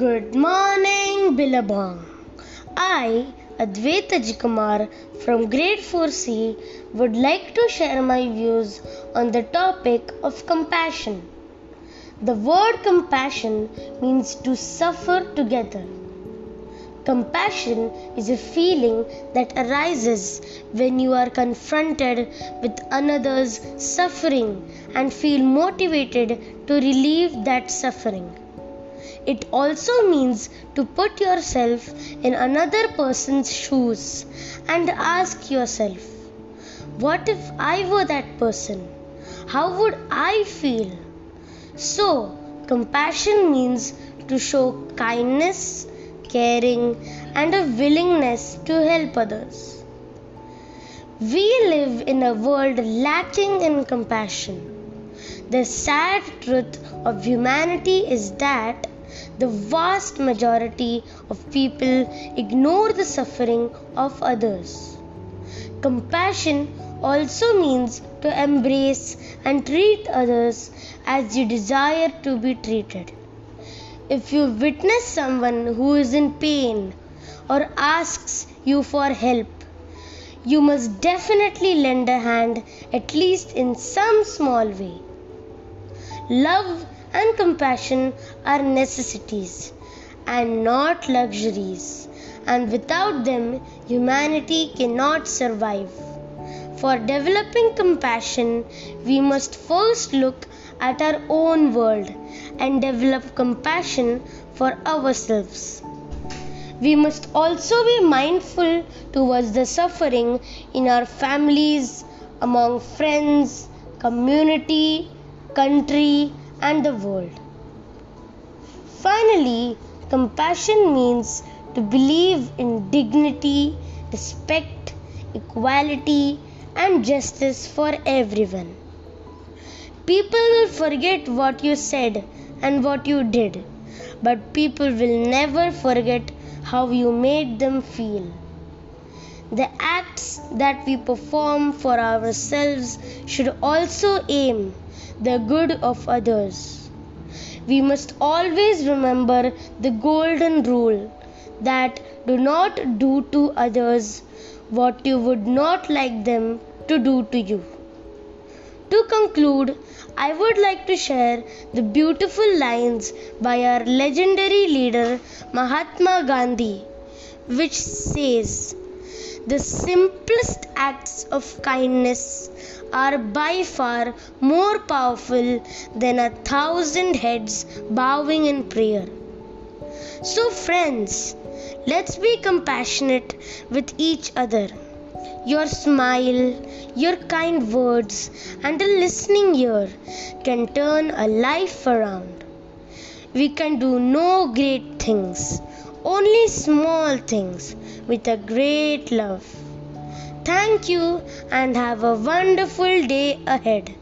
Good morning, Billabong. I, Adwait Ajikumar from Grade 4C, would like to share my views on the topic of compassion. The word compassion means to suffer together. Compassion is a feeling that arises when you are confronted with another's suffering and feel motivated to relieve that suffering. It also means to put yourself in another person's shoes and ask yourself, what if I were that person? How would I feel? So, compassion means to show kindness, caring, and a willingness to help others. We live in a world lacking in compassion. The sad truth of humanity is that the vast majority of people ignore the suffering of others. Compassion also means to embrace and treat others as you desire to be treated. If you witness someone who is in pain or asks you for help, you must definitely lend a hand, at least in some small way. Love and compassion are necessities and not luxuries, and without them humanity cannot survive. For developing compassion, we must first look at our own world and develop compassion for ourselves. We must also be mindful towards the suffering in our families, among friends, community, country, and the world. Finally, compassion means to believe in dignity, respect, equality, and justice for everyone. People will forget what you said and what you did, but people will never forget how you made them feel. The acts that we perform for ourselves should also aim the good of others. We must always remember the golden rule that do not do to others what you would not like them to do to you. To conclude, I would like to share the beautiful lines by our legendary leader Mahatma Gandhi, which says, "The simplest acts of kindness are by far more powerful than 1,000 heads bowing in prayer." So friends, let's be compassionate with each other. Your smile, your kind words, and a listening ear can turn a life around. We can do no great things, only small things with a great love. Thank you and have a wonderful day ahead.